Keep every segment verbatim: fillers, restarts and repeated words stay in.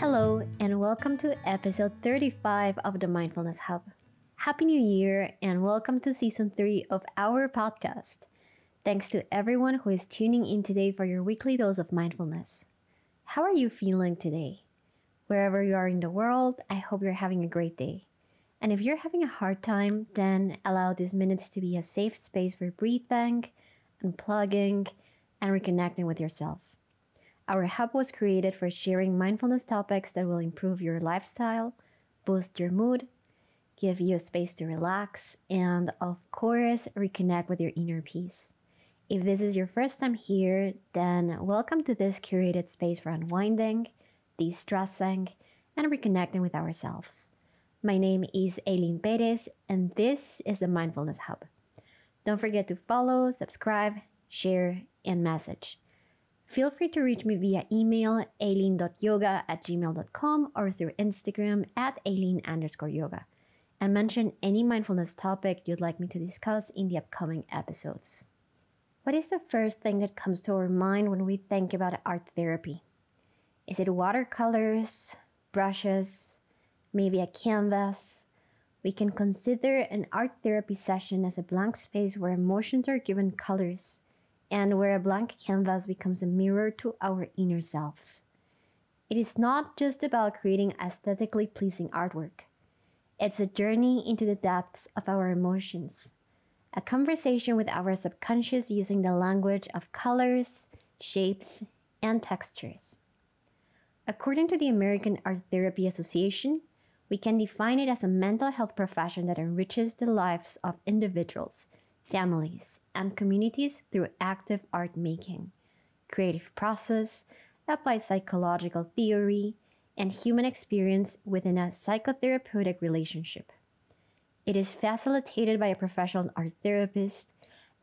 Hello and welcome to episode thirty-five of the Mindfulness Hub. Happy New Year and welcome to season three of our podcast. Thanks to everyone who is tuning in today for your weekly dose of mindfulness. How are you feeling today? Wherever you are in the world, I hope you're having a great day. And if you're having a hard time, then allow these minutes to be a safe space for breathing, unplugging, and reconnecting with yourself. Our hub was created for sharing mindfulness topics that will improve your lifestyle, boost your mood, give you a space to relax, and of course, reconnect with your inner peace. If this is your first time here, then welcome to this curated space for unwinding, de-stressing, and reconnecting with ourselves. My name is Aileen Perez, and this is the Mindfulness Hub. Don't forget to follow, subscribe, share, and message. Feel free to reach me via email, aileen dot yoga at gmail dot com, or through Instagram at aileen underscore yoga, and mention any mindfulness topic you'd like me to discuss in the upcoming episodes. What is the first thing that comes to our mind when we think about art therapy? Is it watercolors, brushes, maybe a canvas? We can consider an art therapy session as a blank space where emotions are given colors and where a blank canvas becomes a mirror to our inner selves. It is not just about creating aesthetically pleasing artwork. It's a journey into the depths of our emotions, a conversation with our subconscious using the language of colors, shapes, and textures. According to the American Art Therapy Association, we can define it as a mental health profession that enriches the lives of individuals, families, and communities through active art making, creative process, applied psychological theory, and human experience within a psychotherapeutic relationship. It is facilitated by a professional art therapist,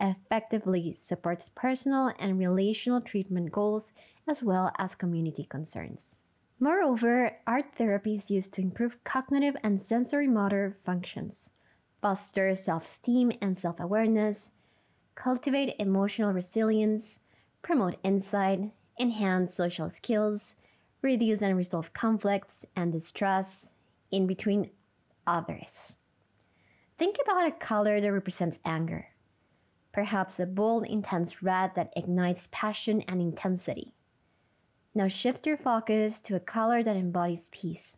effectively supports personal and relational treatment goals as well as community concerns. Moreover, art therapy is used to improve cognitive and sensory motor functions, foster self-esteem and self-awareness, cultivate emotional resilience, promote insight, enhance social skills, reduce and resolve conflicts and distress in between others. Think about a color that represents anger, perhaps a bold, intense red that ignites passion and intensity. Now shift your focus to a color that embodies peace.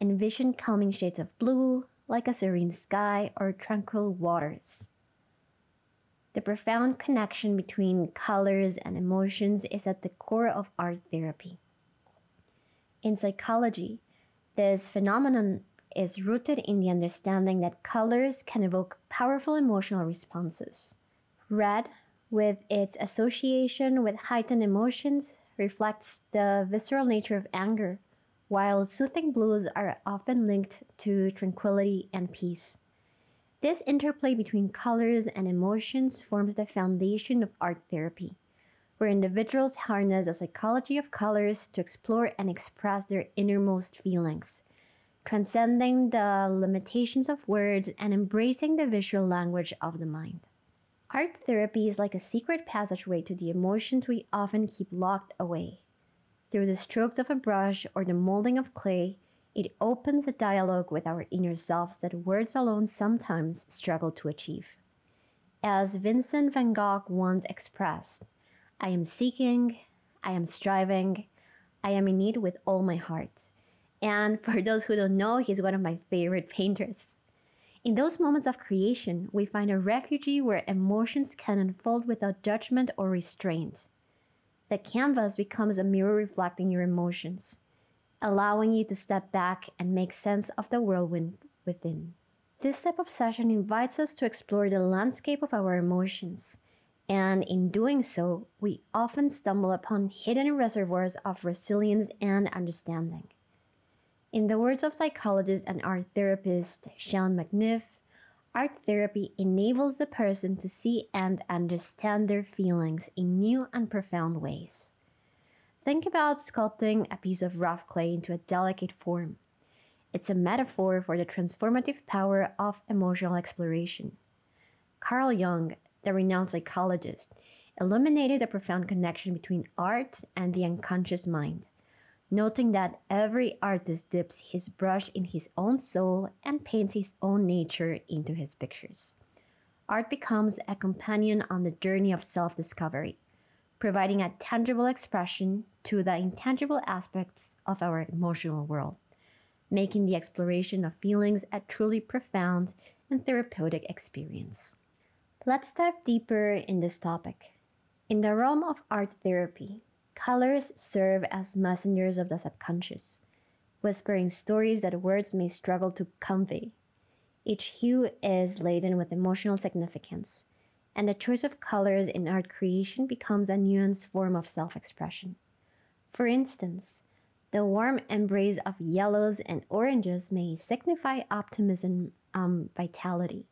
Envision calming shades of blue, like a serene sky or tranquil waters. The profound connection between colors and emotions is at the core of art therapy. In psychology, this phenomenon is rooted in the understanding that colors can evoke powerful emotional responses. Red, with its association with heightened emotions, reflects the visceral nature of anger, while soothing blues are often linked to tranquility and peace. This interplay between colors and emotions forms the foundation of art therapy, where individuals harness the psychology of colors to explore and express their innermost feelings, transcending the limitations of words and embracing the visual language of the mind. Art therapy is like a secret passageway to the emotions we often keep locked away. Through the strokes of a brush or the molding of clay, it opens a dialogue with our inner selves that words alone sometimes struggle to achieve. As Vincent van Gogh once expressed, "I am seeking, I am striving, I am in need with all my heart." And for those who don't know, he's one of my favorite painters. In those moments of creation, we find a refuge where emotions can unfold without judgment or restraint. The canvas becomes a mirror reflecting your emotions, allowing you to step back and make sense of the whirlwind within. This type of session invites us to explore the landscape of our emotions, and in doing so, we often stumble upon hidden reservoirs of resilience and understanding. In the words of psychologist and art therapist Sean McNiff, art therapy enables the person to see and understand their feelings in new and profound ways. Think about sculpting a piece of rough clay into a delicate form. It's a metaphor for the transformative power of emotional exploration. Carl Jung, the renowned psychologist, illuminated the profound connection between art and the unconscious mind, noting that every artist dips his brush in his own soul and paints his own nature into his pictures. Art becomes a companion on the journey of self-discovery, providing a tangible expression to the intangible aspects of our emotional world, making the exploration of feelings a truly profound and therapeutic experience. Let's dive deeper in this topic. In the realm of art therapy, colors serve as messengers of the subconscious, whispering stories that words may struggle to convey. Each hue is laden with emotional significance, and the choice of colors in art creation becomes a nuanced form of self-expression. For instance, the warm embrace of yellows and oranges may signify optimism and vitality,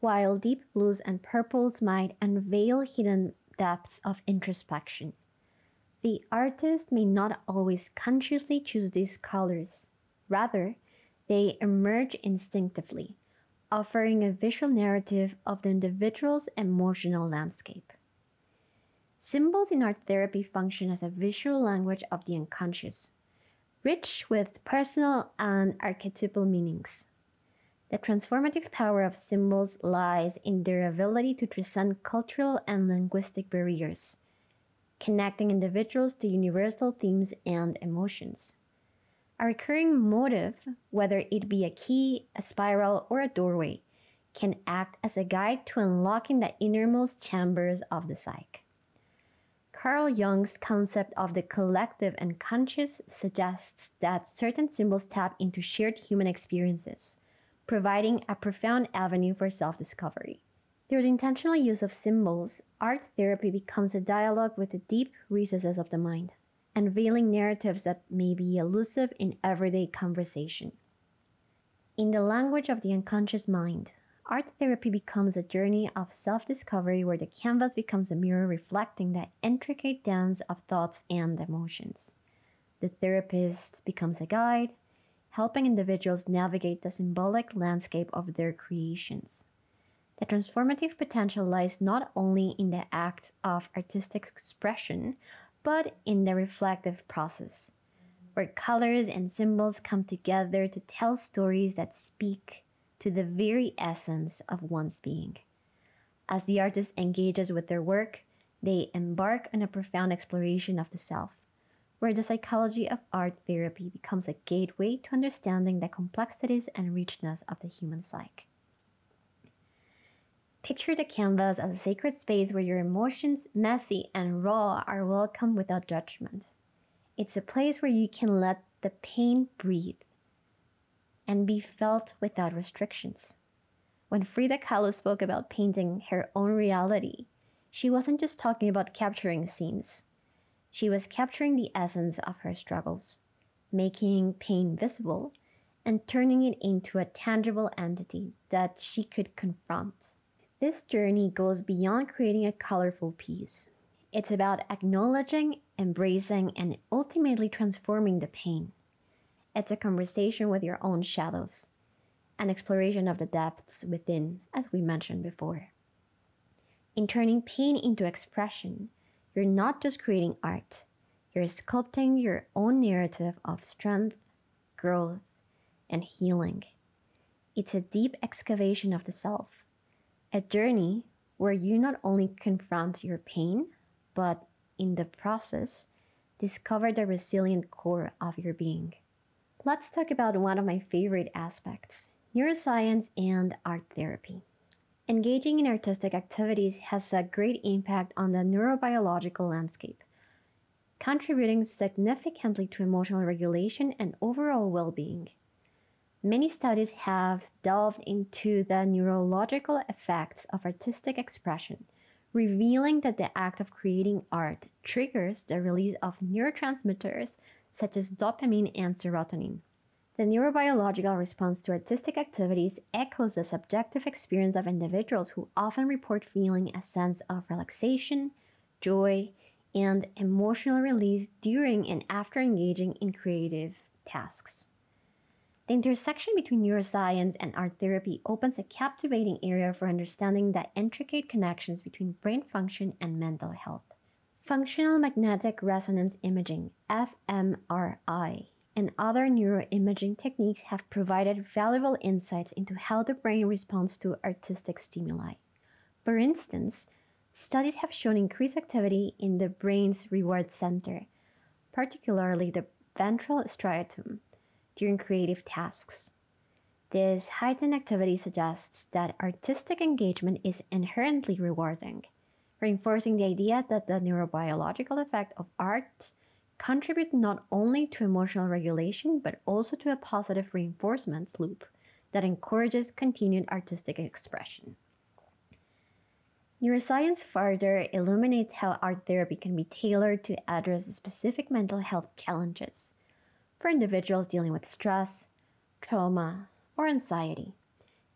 while deep blues and purples might unveil hidden depths of introspection. The artist may not always consciously choose these colors. Rather, they emerge instinctively, offering a visual narrative of the individual's emotional landscape. Symbols in art therapy function as a visual language of the unconscious, rich with personal and archetypal meanings. The transformative power of symbols lies in their ability to transcend cultural and linguistic barriers, connecting individuals to universal themes and emotions. A recurring motive, whether it be a key, a spiral, or a doorway, can act as a guide to unlocking the innermost chambers of the psyche. Carl Jung's concept of the collective unconscious suggests that certain symbols tap into shared human experiences, providing a profound avenue for self-discovery. Through the intentional use of symbols, art therapy becomes a dialogue with the deep recesses of the mind, unveiling narratives that may be elusive in everyday conversation. In the language of the unconscious mind, art therapy becomes a journey of self-discovery where the canvas becomes a mirror reflecting the intricate dance of thoughts and emotions. The therapist becomes a guide, helping individuals navigate the symbolic landscape of their creations. The transformative potential lies not only in the act of artistic expression, but in the reflective process, where colors and symbols come together to tell stories that speak to the very essence of one's being. As the artist engages with their work, they embark on a profound exploration of the self, where the psychology of art therapy becomes a gateway to understanding the complexities and richness of the human psyche. Picture the canvas as a sacred space where your emotions, messy and raw, are welcome without judgment. It's a place where you can let the pain breathe and be felt without restrictions. When Frida Kahlo spoke about painting her own reality, she wasn't just talking about capturing scenes. She was capturing the essence of her struggles, making pain visible and turning it into a tangible entity that she could confront. This journey goes beyond creating a colorful piece. It's about acknowledging, embracing, and ultimately transforming the pain. It's a conversation with your own shadows, an exploration of the depths within, as we mentioned before. In turning pain into expression, you're not just creating art. You're sculpting your own narrative of strength, growth, and healing. It's a deep excavation of the self, a journey where you not only confront your pain, but in the process, discover the resilient core of your being. Let's talk about one of my favorite aspects, neuroscience and art therapy. Engaging in artistic activities has a great impact on the neurobiological landscape, contributing significantly to emotional regulation and overall well-being. Many studies have delved into the neurological effects of artistic expression, revealing that the act of creating art triggers the release of neurotransmitters such as dopamine and serotonin. The neurobiological response to artistic activities echoes the subjective experience of individuals who often report feeling a sense of relaxation, joy, and emotional release during and after engaging in creative tasks. The intersection between neuroscience and art therapy opens a captivating area for understanding the intricate connections between brain function and mental health. functional magnetic resonance imaging, f M R I, and other neuroimaging techniques have provided valuable insights into how the brain responds to artistic stimuli. For instance, studies have shown increased activity in the brain's reward center, particularly the ventral striatum, during creative tasks. This heightened activity suggests that artistic engagement is inherently rewarding, reinforcing the idea that the neurobiological effect of art contributes not only to emotional regulation but also to a positive reinforcement loop that encourages continued artistic expression. Neuroscience further illuminates how art therapy can be tailored to address specific mental health challenges for individuals dealing with stress, trauma, or anxiety.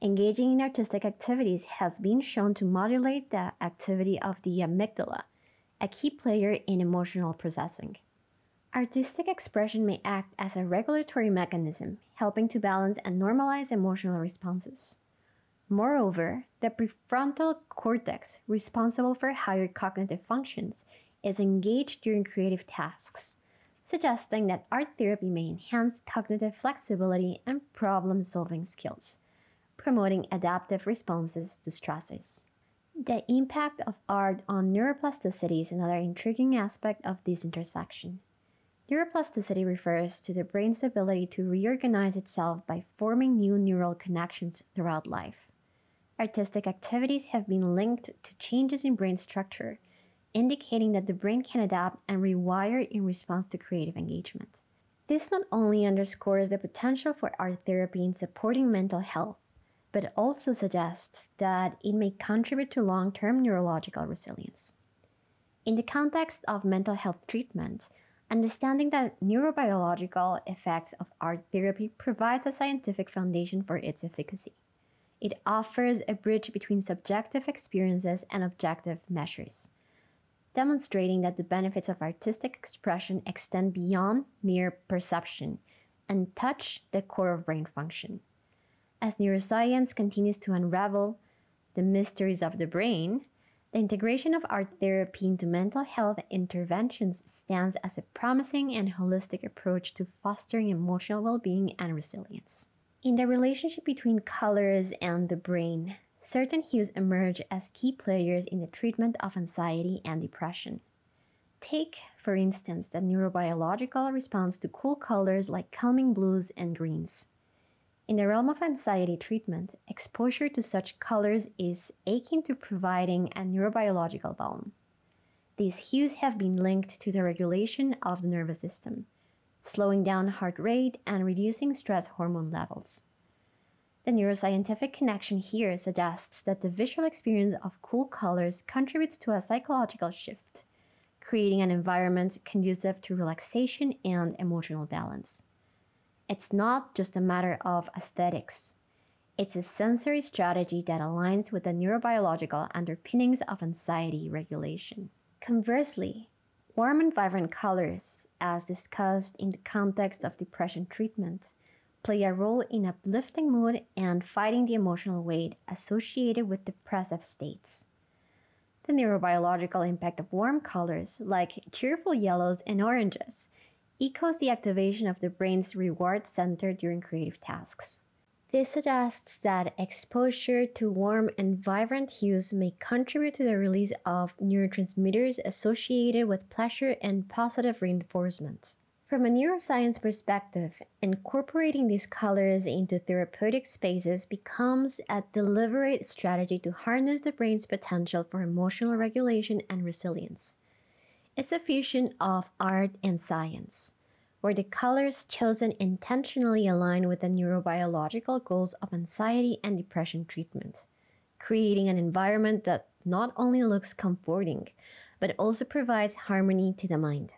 Engaging in artistic activities has been shown to modulate the activity of the amygdala, a key player in emotional processing. Artistic expression may act as a regulatory mechanism, helping to balance and normalize emotional responses. Moreover, the prefrontal cortex, responsible for higher cognitive functions, is engaged during creative tasks, suggesting that art therapy may enhance cognitive flexibility and problem-solving skills, promoting adaptive responses to stressors. The impact of art on neuroplasticity is another intriguing aspect of this intersection. Neuroplasticity refers to the brain's ability to reorganize itself by forming new neural connections throughout life. Artistic activities have been linked to changes in brain structure, indicating that the brain can adapt and rewire in response to creative engagement. This not only underscores the potential for art therapy in supporting mental health, but also suggests that it may contribute to long-term neurological resilience. In the context of mental health treatment, understanding the neurobiological effects of art therapy provides a scientific foundation for its efficacy. It offers a bridge between subjective experiences and objective measures, demonstrating that the benefits of artistic expression extend beyond mere perception and touch the core of brain function. As neuroscience continues to unravel the mysteries of the brain, the integration of art therapy into mental health interventions stands as a promising and holistic approach to fostering emotional well-being and resilience. In the relationship between colors and the brain, certain hues emerge as key players in the treatment of anxiety and depression. Take, for instance, the neurobiological response to cool colors like calming blues and greens. In the realm of anxiety treatment, exposure to such colors is akin to providing a neurobiological balm. These hues have been linked to the regulation of the nervous system, slowing down heart rate and reducing stress hormone levels. The neuroscientific connection here suggests that the visual experience of cool colors contributes to a psychological shift, creating an environment conducive to relaxation and emotional balance. It's not just a matter of aesthetics. It's a sensory strategy that aligns with the neurobiological underpinnings of anxiety regulation. Conversely, warm and vibrant colors, as discussed in the context of depression treatment, play a role in uplifting mood and fighting the emotional weight associated with depressive states. The neurobiological impact of warm colors, like cheerful yellows and oranges, echoes the activation of the brain's reward center during creative tasks. This suggests that exposure to warm and vibrant hues may contribute to the release of neurotransmitters associated with pleasure and positive reinforcement. From a neuroscience perspective, incorporating these colors into therapeutic spaces becomes a deliberate strategy to harness the brain's potential for emotional regulation and resilience. It's a fusion of art and science, where the colors chosen intentionally align with the neurobiological goals of anxiety and depression treatment, creating an environment that not only looks comforting, but also provides harmony to the mind.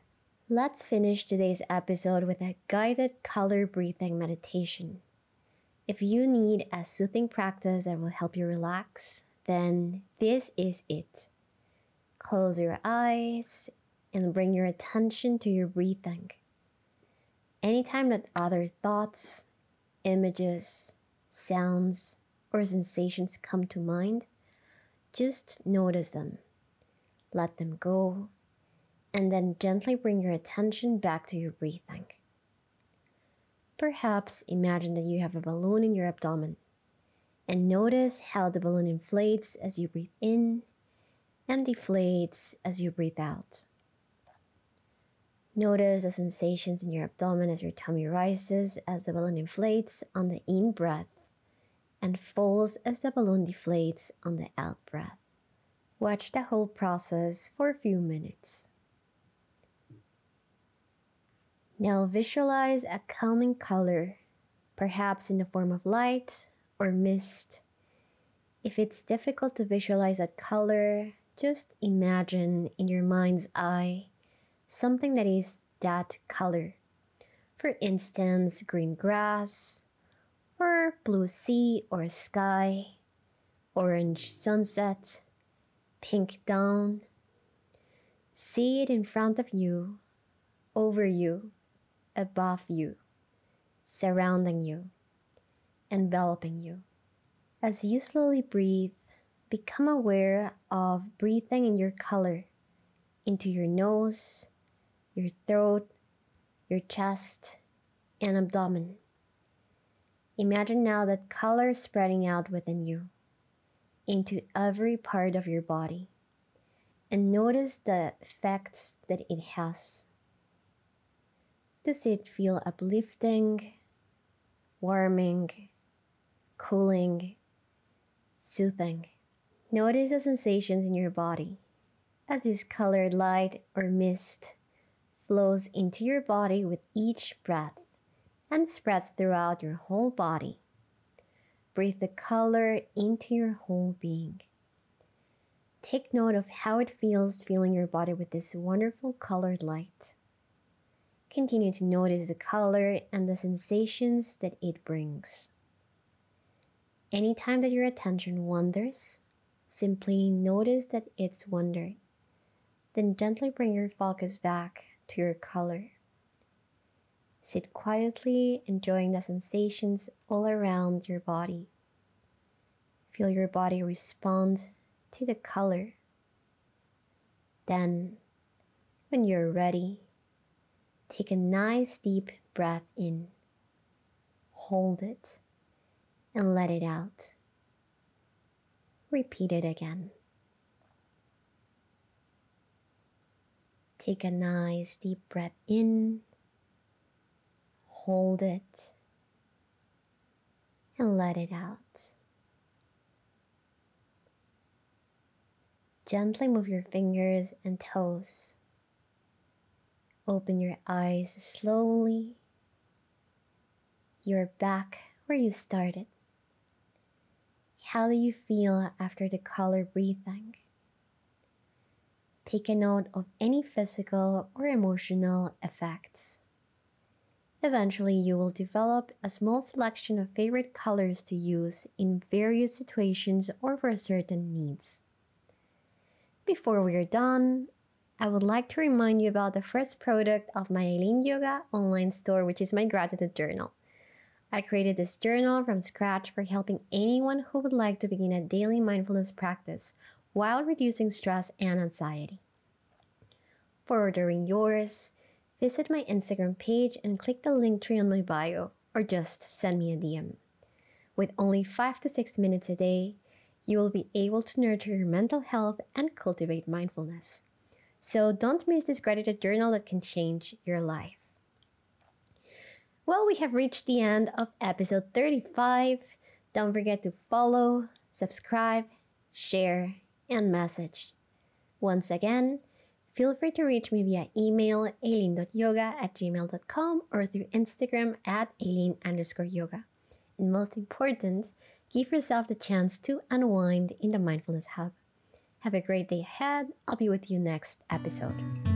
Let's finish today's episode with a guided color breathing meditation. If you need a soothing practice that will help you relax, then this is it. Close your eyes and bring your attention to your breathing. Anytime that other thoughts, images, sounds, or sensations come to mind, just notice them. Let them go and then gently bring your attention back to your breathing. Perhaps imagine that you have a balloon in your abdomen, and notice how the balloon inflates as you breathe in and deflates as you breathe out. Notice the sensations in your abdomen as your tummy rises as the balloon inflates on the in-breath and falls as the balloon deflates on the out-breath. Watch the whole process for a few minutes. Now visualize a calming color, perhaps in the form of light or mist. If it's difficult to visualize that color, just imagine in your mind's eye something that is that color. For instance, green grass, or blue sea or sky, orange sunset, pink dawn. See it in front of you, over you, above you, surrounding you, enveloping you. As you slowly breathe, become aware of breathing in your color, into your nose, your throat, your chest, and abdomen. Imagine now that color spreading out within you, into every part of your body, and notice the effects that it has. Does it feel uplifting, warming, cooling, soothing? Notice the sensations in your body as this colored light or mist flows into your body with each breath and spreads throughout your whole body. Breathe the color into your whole being. Take note of how it feels filling your body with this wonderful colored light. Continue to notice the color and the sensations that it brings. Anytime that your attention wanders, simply notice that it's wandering. Then gently bring your focus back to your color. Sit quietly, enjoying the sensations all around your body. Feel your body respond to the color. Then, when you're ready, take a nice deep breath in, hold it, and let it out. Repeat it again. Take a nice deep breath in, hold it, and let it out. Gently move your fingers and toes. Open your eyes slowly. You're back where you started. How do you feel after the color breathing? Take a note of any physical or emotional effects. Eventually, you will develop a small selection of favorite colors to use in various situations or for certain needs. Before we are done, I would like to remind you about the first product of my Aileen Yoga online store, which is my gratitude journal. I created this journal from scratch for helping anyone who would like to begin a daily mindfulness practice while reducing stress and anxiety. For ordering yours, visit my Instagram page and click the link tree on my bio, or just send me a D M. With only five to six minutes a day, you will be able to nurture your mental health and cultivate mindfulness. So don't miss this gratitude journal that can change your life. Well, we have reached the end of episode thirty-five. Don't forget to follow, subscribe, share, and message. Once again, feel free to reach me via email aileen dot yoga at gmail dot com or through Instagram at aileen underscore yoga. And most important, give yourself the chance to unwind in the Mindfulness Hub. Have a great day ahead. I'll be with you next episode.